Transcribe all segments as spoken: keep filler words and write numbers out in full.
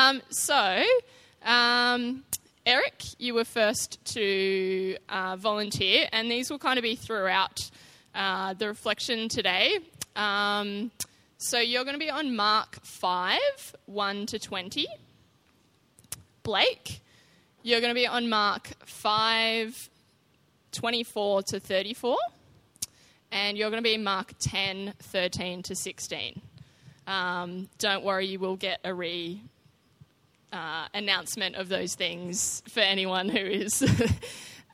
Um, so, um, Eric, you were first to uh, volunteer, and these will kind of be throughout uh, the reflection today. Um, so you're going to be on Mark five, one to twenty. Blake, you're going to be on Mark five, twenty-four to thirty-four. And you're going to be in Mark ten, thirteen to sixteen. Um, don't worry, you will get a re uh, announcement of those things for anyone who is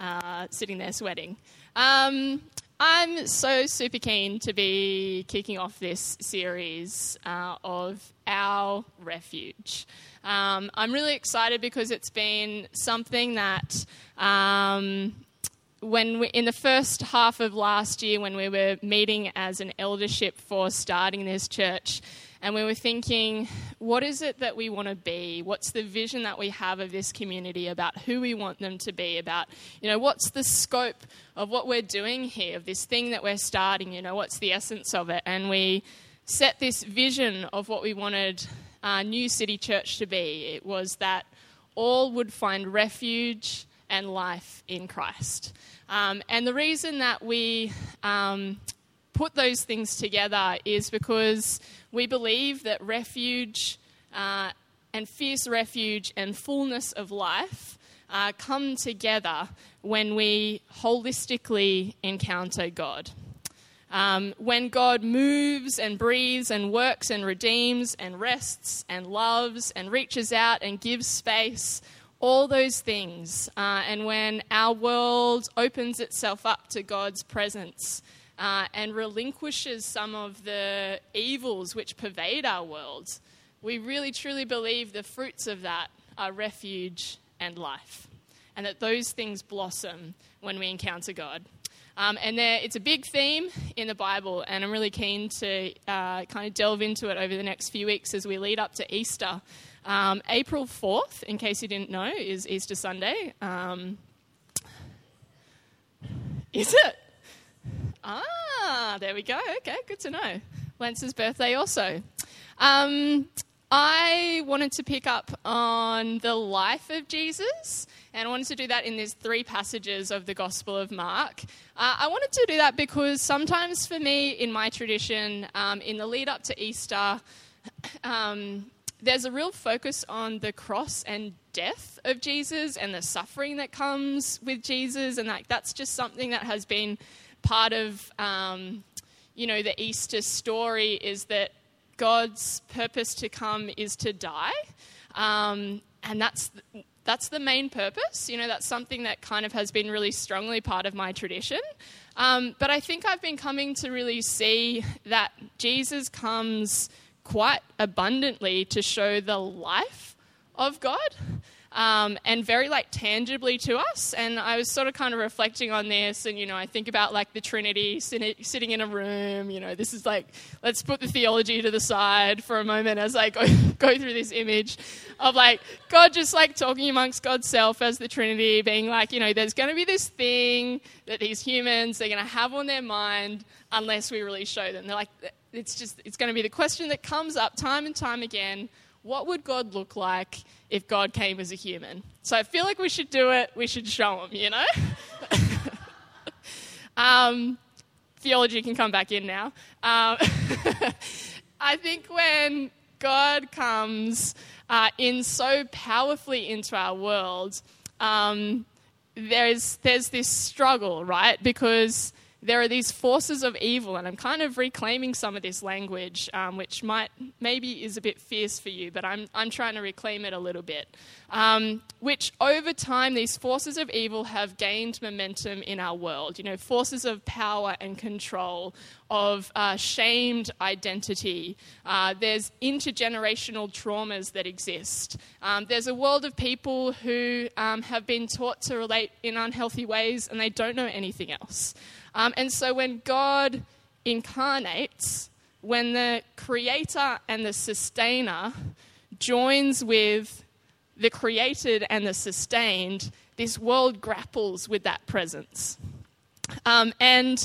uh, sitting there sweating. Um, I'm so super keen to be kicking off this series uh, of Our Refuge. Um, I'm really excited because it's been something that... Um, When we, in the first half of last year, when we were meeting as an eldership for starting this church, and we were thinking, what is it that we want to be? What's the vision that we have of this community about who we want them to be? About, you know, what's the scope of what we're doing here, of this thing that we're starting? You know, what's the essence of it? And we set this vision of what we wanted uh, New City Church to be. It was that all would find refuge and life in Christ. Um, and the reason that we um, put those things together is because we believe that refuge uh, and fierce refuge and fullness of life uh, come together when we holistically encounter God. Um, when God moves and breathes and works and redeems and rests and loves and reaches out and gives space, all those things, uh, and when our world opens itself up to God's presence uh, and relinquishes some of the evils which pervade our world, we really truly believe the fruits of that are refuge and life, and that those things blossom when we encounter God. Um, and there, it's a big theme in the Bible, and I'm really keen to uh, kind of delve into it over the next few weeks as we lead up to Easter. Um, April fourth, in case you didn't know, is Easter Sunday. Um, is it? Ah, there we go. Okay, good to know. Lance's birthday also. Um, I wanted to pick up on the life of Jesus, and I wanted to do that in these three passages of the Gospel of Mark. Uh, I wanted to do that because sometimes for me, in my tradition, um, in the lead up to Easter, um, there's a real focus on the cross and death of Jesus and the suffering that comes with Jesus. And like, that's just something that has been part of, um, you know, the Easter story, is that God's purpose to come is to die. Um, and that's, that's the main purpose. You know, that's something that kind of has been really strongly part of my tradition. Um, but I think I've been coming to really see that Jesus comes quite abundantly to show the life of God, um, and very like tangibly to us. And I was sort of kind of reflecting on this, and, you know, I think about like the Trinity sitting in a room. You know, this is like, let's put the theology to the side for a moment as I go, go through this image of like God just like talking amongst God's self as the Trinity, being like, you know, there's going to be this thing that these humans, they're going to have on their mind unless we really show them. They're like, It's just, it's going to be the question that comes up time and time again. What would God look like if God came as a human? So I feel like we should do it. We should show him, you know? um, theology can come back in now. Um, I think when God comes uh, in so powerfully into our world, um, there's, there's this struggle, right? Because there are these forces of evil, and I'm kind of reclaiming some of this language, um, which might maybe is a bit fierce for you, but I'm I'm trying to reclaim it a little bit. Um, which over time, these forces of evil have gained momentum in our world. You know, forces of power and control, of uh, shamed identity. Uh, there's intergenerational traumas that exist. Um, there's a world of people who um, have been taught to relate in unhealthy ways, and they don't know anything else. Um, and so when God incarnates, when the creator and the sustainer joins with the created and the sustained, this world grapples with that presence. Um, and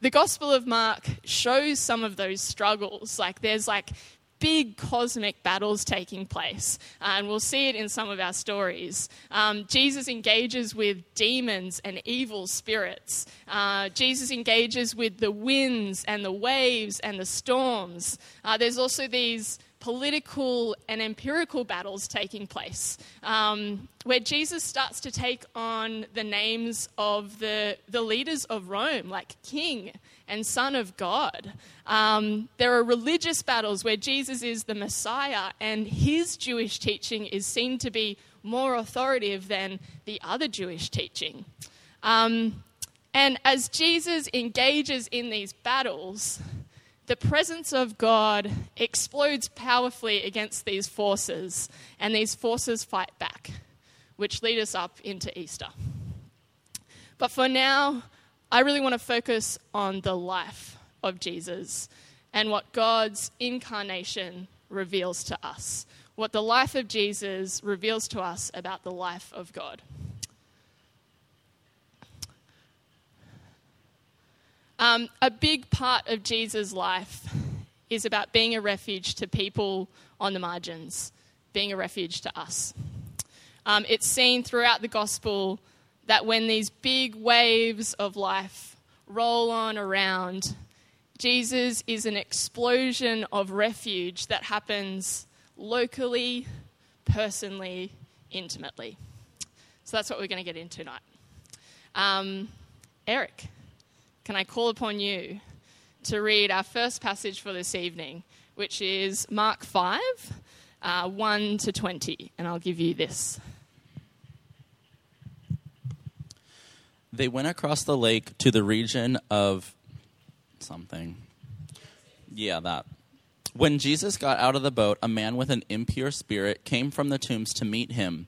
the Gospel of Mark shows some of those struggles. Like there's like big cosmic battles taking place, uh, and we'll see it in some of our stories. Um, Jesus engages with demons and evil spirits. Uh, Jesus engages with the winds and the waves and the storms. Uh, there's also these political and empirical battles taking place, um, where Jesus starts to take on the names of the, the leaders of Rome, like King and Son of God. Um, there are religious battles where Jesus is the Messiah and his Jewish teaching is seen to be more authoritative than the other Jewish teaching. Um, and as Jesus engages in these battles, the presence of God explodes powerfully against these forces, and these forces fight back, which lead us up into Easter. But for now, I really want to focus on the life of Jesus and what God's incarnation reveals to us, what the life of Jesus reveals to us about the life of God. Um, a big part of Jesus' life is about being a refuge to people on the margins, being a refuge to us. Um, it's seen throughout the gospel that when these big waves of life roll on around, Jesus is an explosion of refuge that happens locally, personally, intimately. So that's what we're going to get into tonight. Um, Eric. Can I call upon you to read our first passage for this evening, which is Mark five, uh, one to twenty, and I'll give you this. They went across the lake to the region of something. Yeah, that. When Jesus got out of the boat, a man with an impure spirit came from the tombs to meet him.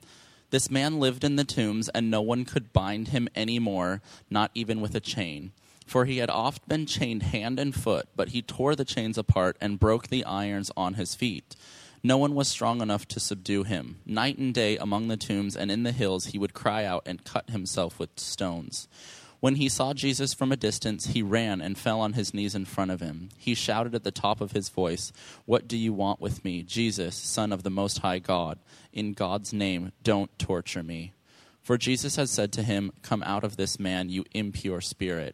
This man lived in the tombs, and no one could bind him anymore, not even with a chain. For he had oft been chained hand and foot, but he tore the chains apart and broke the irons on his feet. No one was strong enough to subdue him. Night and day among the tombs and in the hills he would cry out and cut himself with stones. When he saw Jesus from a distance, he ran and fell on his knees in front of him. He shouted at the top of his voice, "What do you want with me, Jesus, Son of the Most High God? In God's name, don't torture me." For Jesus had said to him, "Come out of this man, you impure spirit."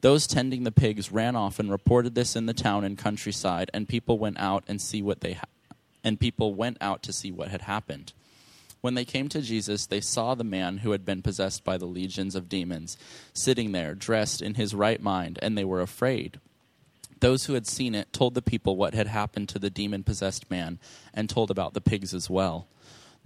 Those tending the pigs ran off and reported this in the town and countryside, and people went out and see what they ha- and people went out to see what had happened. When they came to Jesus, they saw the man who had been possessed by the legions of demons sitting there, dressed in his right mind, and they were afraid. Those who had seen it told the people what had happened to the demon-possessed man, and told about the pigs as well.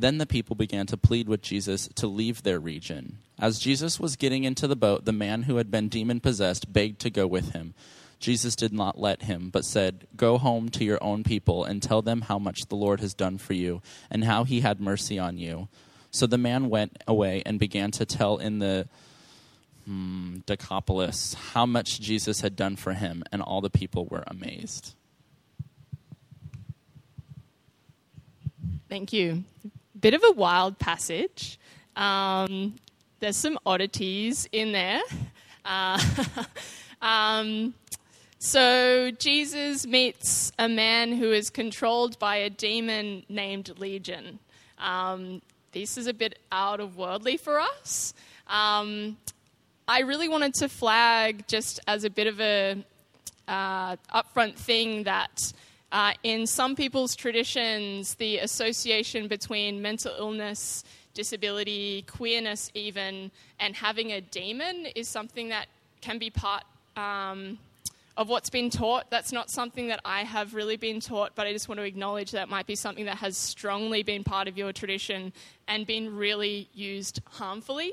Then the people began to plead with Jesus to leave their region. As Jesus was getting into the boat, the man who had been demon-possessed begged to go with him. Jesus did not let him, but said, "Go home to your own people and tell them how much the Lord has done for you and how he had mercy on you." So the man went away and began to tell in the hmm, Decapolis how much Jesus had done for him, and all the people were amazed. Thank you. Bit of a wild passage. Um, there's some oddities in there. Uh, um, so Jesus meets a man who is controlled by a demon named Legion. Um, this is a bit out of worldly for us. Um, I really wanted to flag, just as a bit of a uh, upfront thing, that Uh, in some people's traditions, the association between mental illness, disability, queerness even, and having a demon is something that can be part um, of what's been taught. That's not something that I have really been taught, but I just want to acknowledge that might be something that has strongly been part of your tradition and been really used harmfully.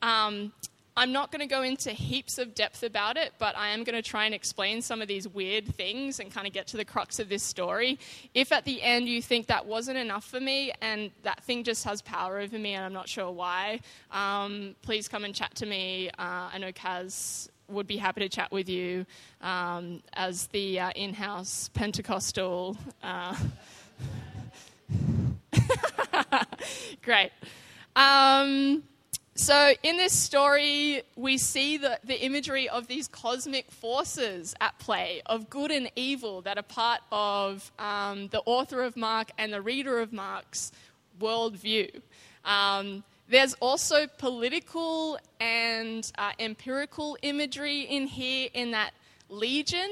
Um, I'm not going to go into heaps of depth about it, but I am going to try and explain some of these weird things and kind of get to the crux of this story. If at the end you think that wasn't enough for me and that thing just has power over me and I'm not sure why, um, please come and chat to me. Uh, I know Kaz would be happy to chat with you um, as the uh, in-house Pentecostal. Uh... Great. Um... So in this story, we see the, the imagery of these cosmic forces at play, of good and evil, that are part of um, the author of Mark and the reader of Mark's worldview. Um, there's also political and uh, empirical imagery in here, in that legion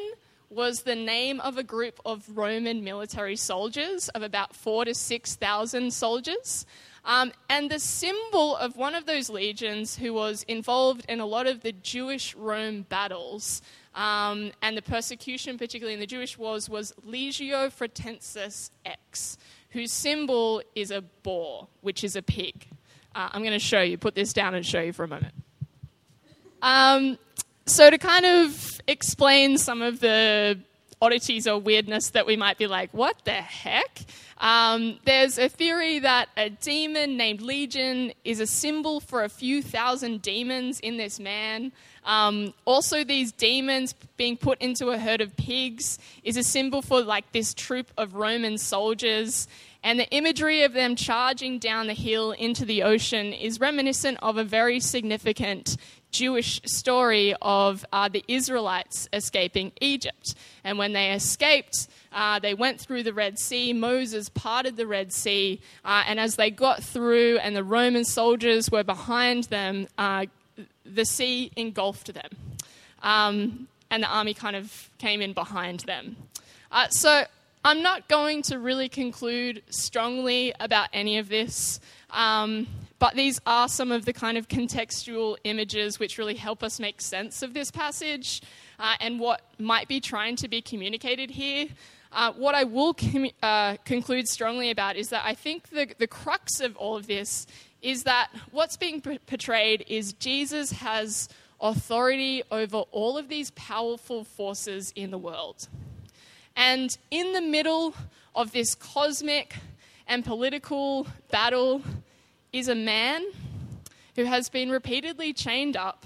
was the name of a group of Roman military soldiers of about four to six thousand soldiers. Um, and the symbol of one of those legions, who was involved in a lot of the Jewish-Rome battles um, and the persecution, particularly in the Jewish wars, was Legio Fratensis X, whose symbol is a boar, which is a pig. Uh, I'm going to show you, put this down and show you for a moment. Um, so to kind of explain some of the oddities or weirdness that we might be like, what the heck? Um, there's a theory that a demon named Legion is a symbol for a few thousand demons in this man. Um, also, these demons being put into a herd of pigs is a symbol for like this troop of Roman soldiers. And the imagery of them charging down the hill into the ocean is reminiscent of a very significant Jewish story of uh, the Israelites escaping Egypt. And when they escaped, uh, they went through the Red Sea. Moses parted the Red Sea. Uh, and as they got through and the Roman soldiers were behind them, uh, the sea engulfed them. Um, and the army kind of came in behind them. Uh, so I'm not going to really conclude strongly about any of this. Um, But these are some of the kind of contextual images which really help us make sense of this passage uh, and what might be trying to be communicated here. Uh, what I will com- uh, conclude strongly about is that I think the, the crux of all of this is that what's being p- portrayed is Jesus has authority over all of these powerful forces in the world. And in the middle of this cosmic and political battle is a man who has been repeatedly chained up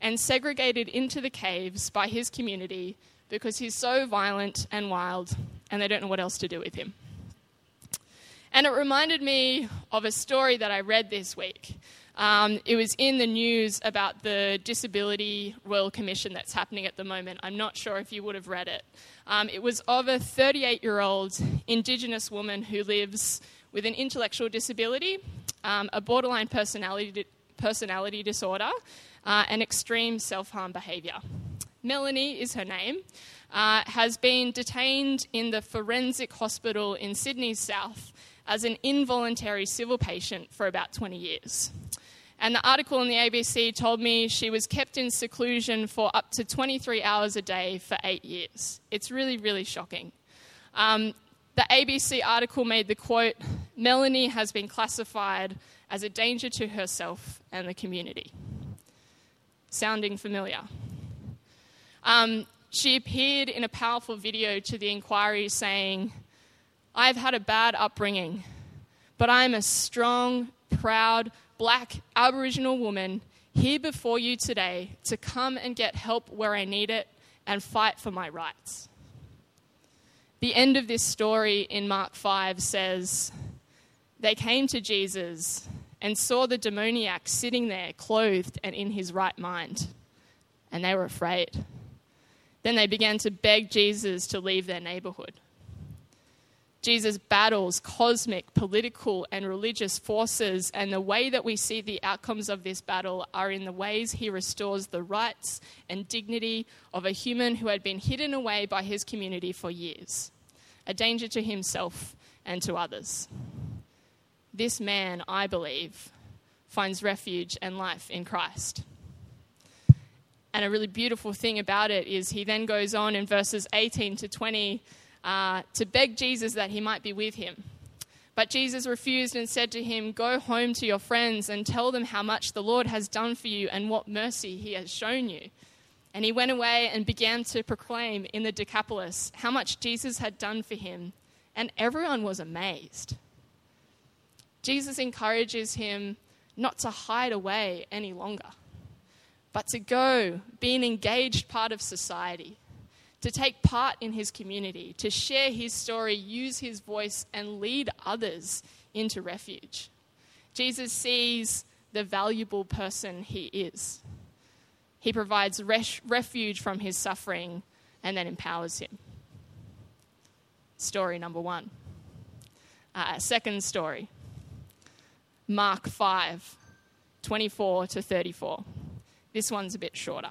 and segregated into the caves by his community because he's so violent and wild and they don't know what else to do with him. And it reminded me of a story that I read this week. Um, it was in the news about the Disability Royal Commission that's happening at the moment. I'm not sure if you would have read it. Um, it was of a thirty-eight-year-old Indigenous woman who lives with an intellectual disability, um, a borderline personality di- personality disorder, uh, and extreme self-harm behaviour. Melanie is her name, uh, has been detained in the forensic hospital in Sydney's south as an involuntary civil patient for about twenty years. And the article in the A B C told me she was kept in seclusion for up to twenty-three hours a day for eight years. It's really, really shocking. Um, the A B C article made the quote, "Melanie has been classified as a danger to herself and the community." Sounding familiar. Um, she appeared in a powerful video to the inquiry saying, "I've had a bad upbringing, but I'm a strong, proud, black Aboriginal woman here before you today to come and get help where I need it and fight for my rights." The end of this story in Mark five says, "They came to Jesus and saw the demoniac sitting there, clothed and in his right mind, and they were afraid. Then they began to beg Jesus to leave their neighborhood." Jesus battles cosmic, political, and religious forces, and the way that we see the outcomes of this battle are in the ways he restores the rights and dignity of a human who had been hidden away by his community for years, a danger to himself and to others. This man, I believe, finds refuge and life in Christ. And a really beautiful thing about it is he then goes on in verses eighteen to twenty, Uh, to beg Jesus that he might be with him. But Jesus refused and said to him, "Go home to your friends and tell them how much the Lord has done for you and what mercy he has shown you." And he went away and began to proclaim in the Decapolis how much Jesus had done for him, and everyone was amazed. Jesus encourages him not to hide away any longer, but to go, be an engaged part of society, to take part in his community, to share his story, use his voice, and lead others into refuge. Jesus sees the valuable person he is. He provides res- refuge from his suffering and then empowers him. Story number one. Uh, second story, Mark five, twenty-four to thirty-four. This one's a bit shorter.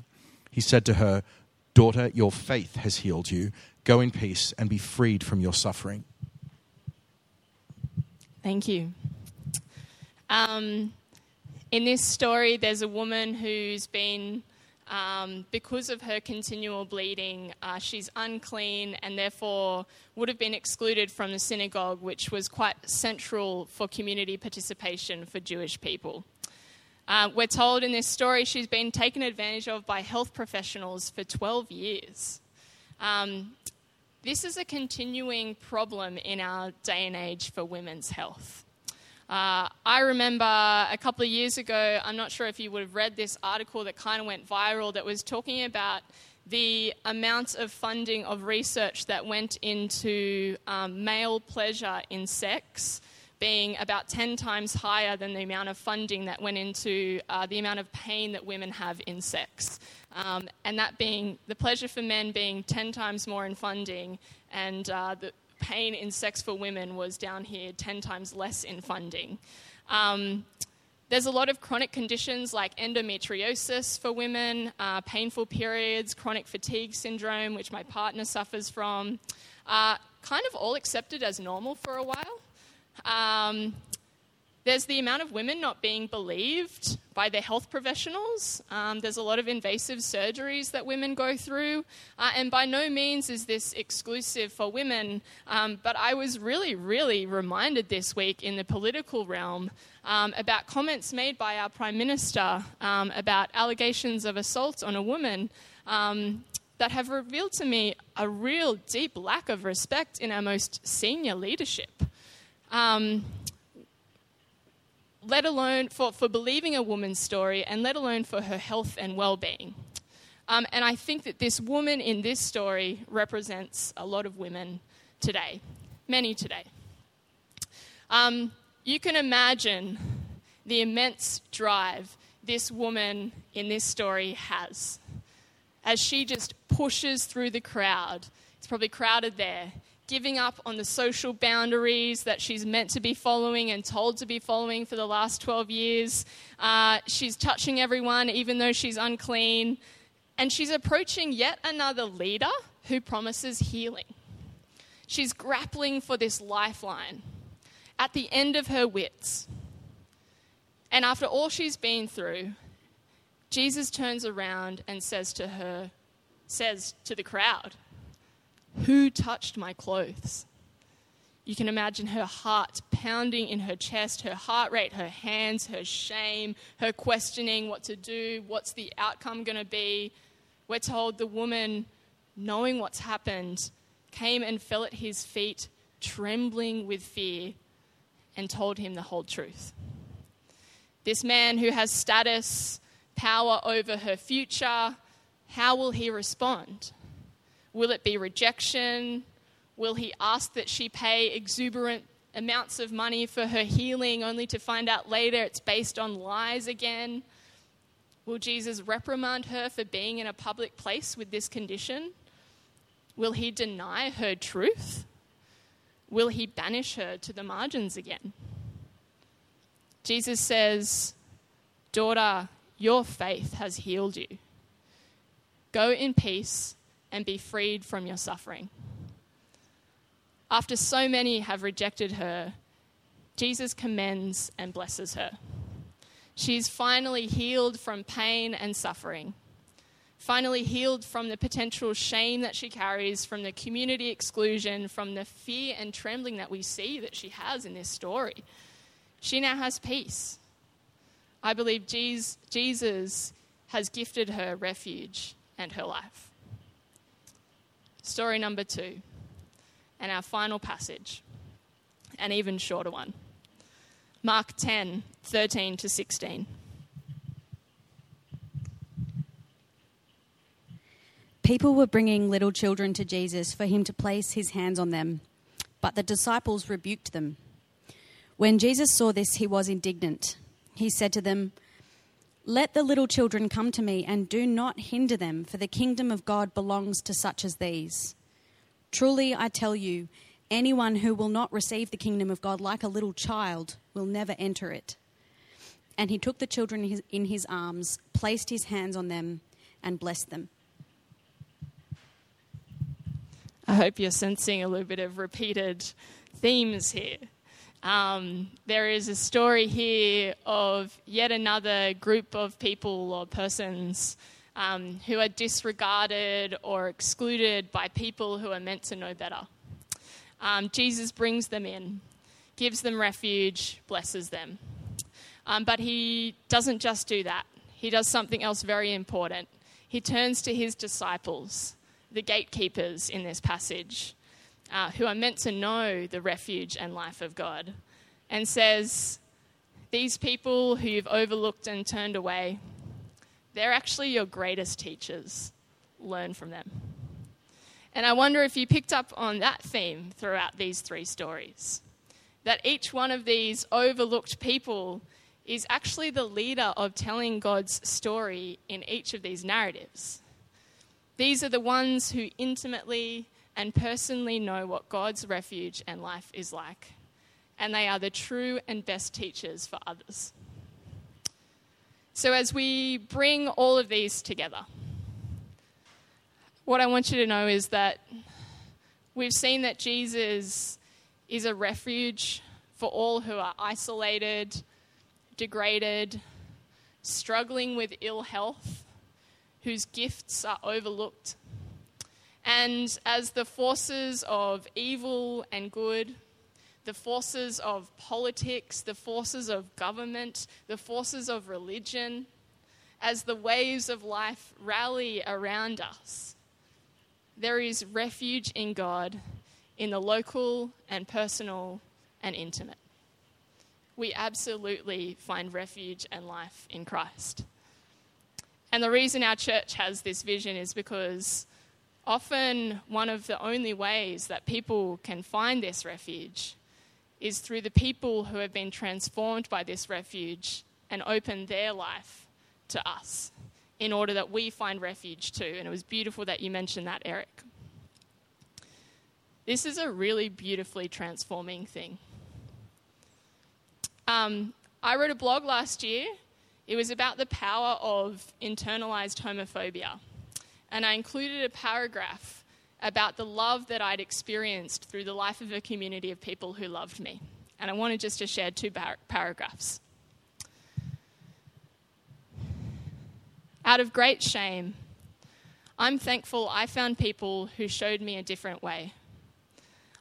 He said to her, "Daughter, your faith has healed you. Go in peace and be freed from your suffering." Thank you. Um, in this story, there's a woman who's been... Um, because of her continual bleeding, uh, she's unclean and therefore would have been excluded from the synagogue, which was quite central for community participation for Jewish people. Uh, we're told in this story she's been taken advantage of by health professionals for twelve years. Um, this is a continuing problem in our day and age for women's health. Uh, I remember a couple of years ago, I'm not sure if you would have read this article that kind of went viral that was talking about the amount of funding of research that went into um, male pleasure in sex being about ten times higher than the amount of funding that went into uh, the amount of pain that women have in sex. Um, and that being the pleasure for men being ten times more in funding, and uh, the pain in sex for women was down here ten times less in funding. Um, there's a lot of chronic conditions like endometriosis for women, uh, painful periods, chronic fatigue syndrome, which my partner suffers from, uh, kind of all accepted as normal for a while. Um, there's the amount of women not being believed by their health professionals. Um, there's a lot of invasive surgeries that women go through. Uh, and by no means is this exclusive for women. Um, but I was really, really reminded this week in the political realm um, about comments made by our Prime Minister um, about allegations of assault on a woman um, that have revealed to me a real deep lack of respect in our most senior leadership. Um... let alone for, for believing a woman's story, and let alone for her health and well-being. Um, and I think that this woman in this story represents a lot of women today, many today. Um, you can imagine the immense drive this woman in this story has as she just pushes through the crowd. It's probably crowded there, giving up on the social boundaries that she's meant to be following and told to be following for the last twelve years. Uh, she's touching everyone, even though she's unclean. And she's approaching yet another leader who promises healing. She's grappling for this lifeline at the end of her wits. And after all she's been through, Jesus turns around and says to her, says to the crowd, "Who touched my clothes?" You can imagine her heart pounding in her chest, her heart rate, her hands, her shame, her questioning what to do, what's the outcome going to be. We're told the woman, knowing what's happened, came and fell at his feet, trembling with fear, and told him the whole truth. This man who has status, power over her future, how will he respond? Will it be rejection? Will he ask that she pay exuberant amounts of money for her healing, only to find out later it's based on lies again? Will Jesus reprimand her for being in a public place with this condition? Will he deny her truth? Will he banish her to the margins again? Jesus says, "Daughter, your faith has healed you. Go in peace and be freed from your suffering." After so many have rejected her, Jesus commends and blesses her. She is finally healed from pain and suffering, finally healed from the potential shame that she carries, from the community exclusion, from the fear and trembling that we see that she has in this story. She now has peace. I believe Jesus has gifted her refuge and her life. Story number two, and our final passage, an even shorter one. Mark ten, thirteen to sixteen. People were bringing little children to Jesus for him to place his hands on them, but the disciples rebuked them. When Jesus saw this, he was indignant. He said to them, "Let the little children come to me and do not hinder them, for the kingdom of God belongs to such as these. Truly I tell you, anyone who will not receive the kingdom of God like a little child will never enter it." And he took the children in his arms, placed his hands on them, and blessed them. I hope you're sensing a little bit of repeated themes here. Um, there is a story here of yet another group of people or persons um, who are disregarded or excluded by people who are meant to know better. Um, Jesus brings them in, gives them refuge, blesses them. Um, but he doesn't just do that. He does something else very important. He turns to his disciples, the gatekeepers in this passage, Uh, who are meant to know the refuge and life of God, and says, these people who you've overlooked and turned away, they're actually your greatest teachers. Learn from them. And I wonder if you picked up on that theme throughout these three stories, that each one of these overlooked people is actually the leader of telling God's story in each of these narratives. These are the ones who intimately and personally know what God's refuge and life is like, and they are the true and best teachers for others. So as we bring all of these together, what I want you to know is that we've seen that Jesus is a refuge for all who are isolated, degraded, struggling with ill health, whose gifts are overlooked. And as the forces of evil and good, the forces of politics, the forces of government, the forces of religion, as the waves of life rally around us, there is refuge in God, in the local and personal and intimate. We absolutely find refuge and life in Christ. And the reason our church has this vision is because often one of the only ways that people can find this refuge is through the people who have been transformed by this refuge and opened their life to us in order that we find refuge too. And it was beautiful that you mentioned that, Eric. This is a really beautifully transforming thing. Um, I wrote a blog last year. It was about the power of internalized homophobia. And I included a paragraph about the love that I'd experienced through the life of a community of people who loved me. And I wanted just to share two par- paragraphs. Out of great shame, I'm thankful I found people who showed me a different way.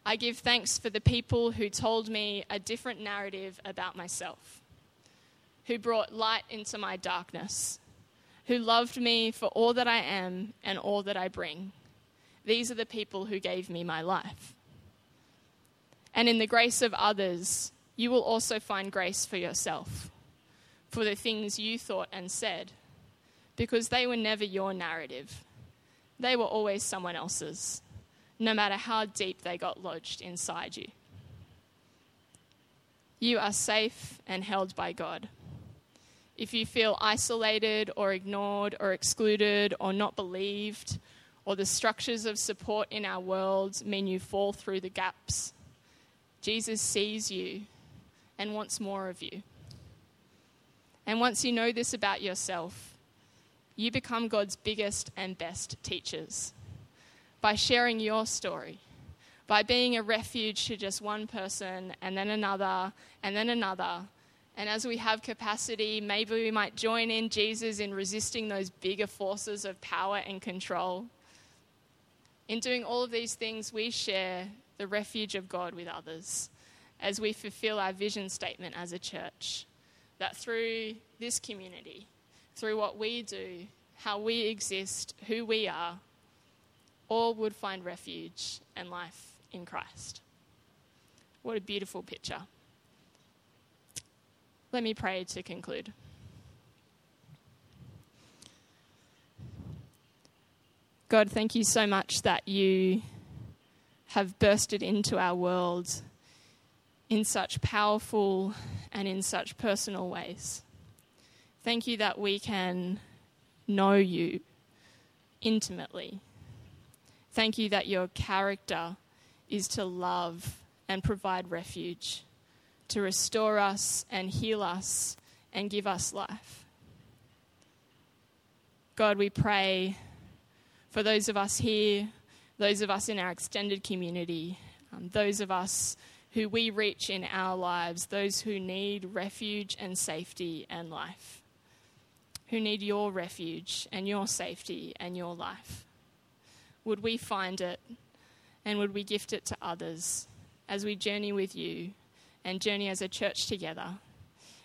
I give thanks for the people who told me a different narrative about myself, who brought light into my darkness, who loved me for all that I am and all that I bring, these are the people who gave me my life. And in the grace of others, you will also find grace for yourself, for the things you thought and said, because they were never your narrative. They were always someone else's, no matter how deep they got lodged inside you. You are safe and held by God. If you feel isolated or ignored or excluded or not believed, or the structures of support in our world mean you fall through the gaps, Jesus sees you and wants more of you. And once you know this about yourself, you become God's biggest and best teachers by sharing your story, by being a refuge to just one person and then another and then another. And as we have capacity, maybe we might join in Jesus in resisting those bigger forces of power and control. In doing all of these things, we share the refuge of God with others as we fulfill our vision statement as a church, that through this community, through what we do, how we exist, who we are, all would find refuge and life in Christ. What a beautiful picture. Let me pray to conclude. God, thank you so much that you have bursted into our world in such powerful and in such personal ways. Thank you that we can know you intimately. Thank you that your character is to love and provide refuge, to restore us and heal us and give us life. God, we pray for those of us here, those of us in our extended community, um, those of us who we reach in our lives, those who need refuge and safety and life, who need your refuge and your safety and your life. Would we find it, and would we gift it to others as we journey with you and journey as a church together.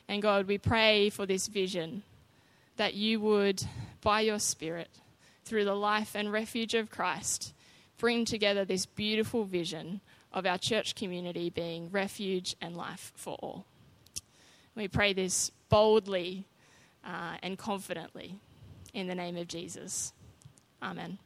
And God, we pray for this vision that you would, by your Spirit, through the life and refuge of Christ, bring together this beautiful vision of our church community being refuge and life for all. We pray this boldly uh, and confidently in the name of Jesus. Amen.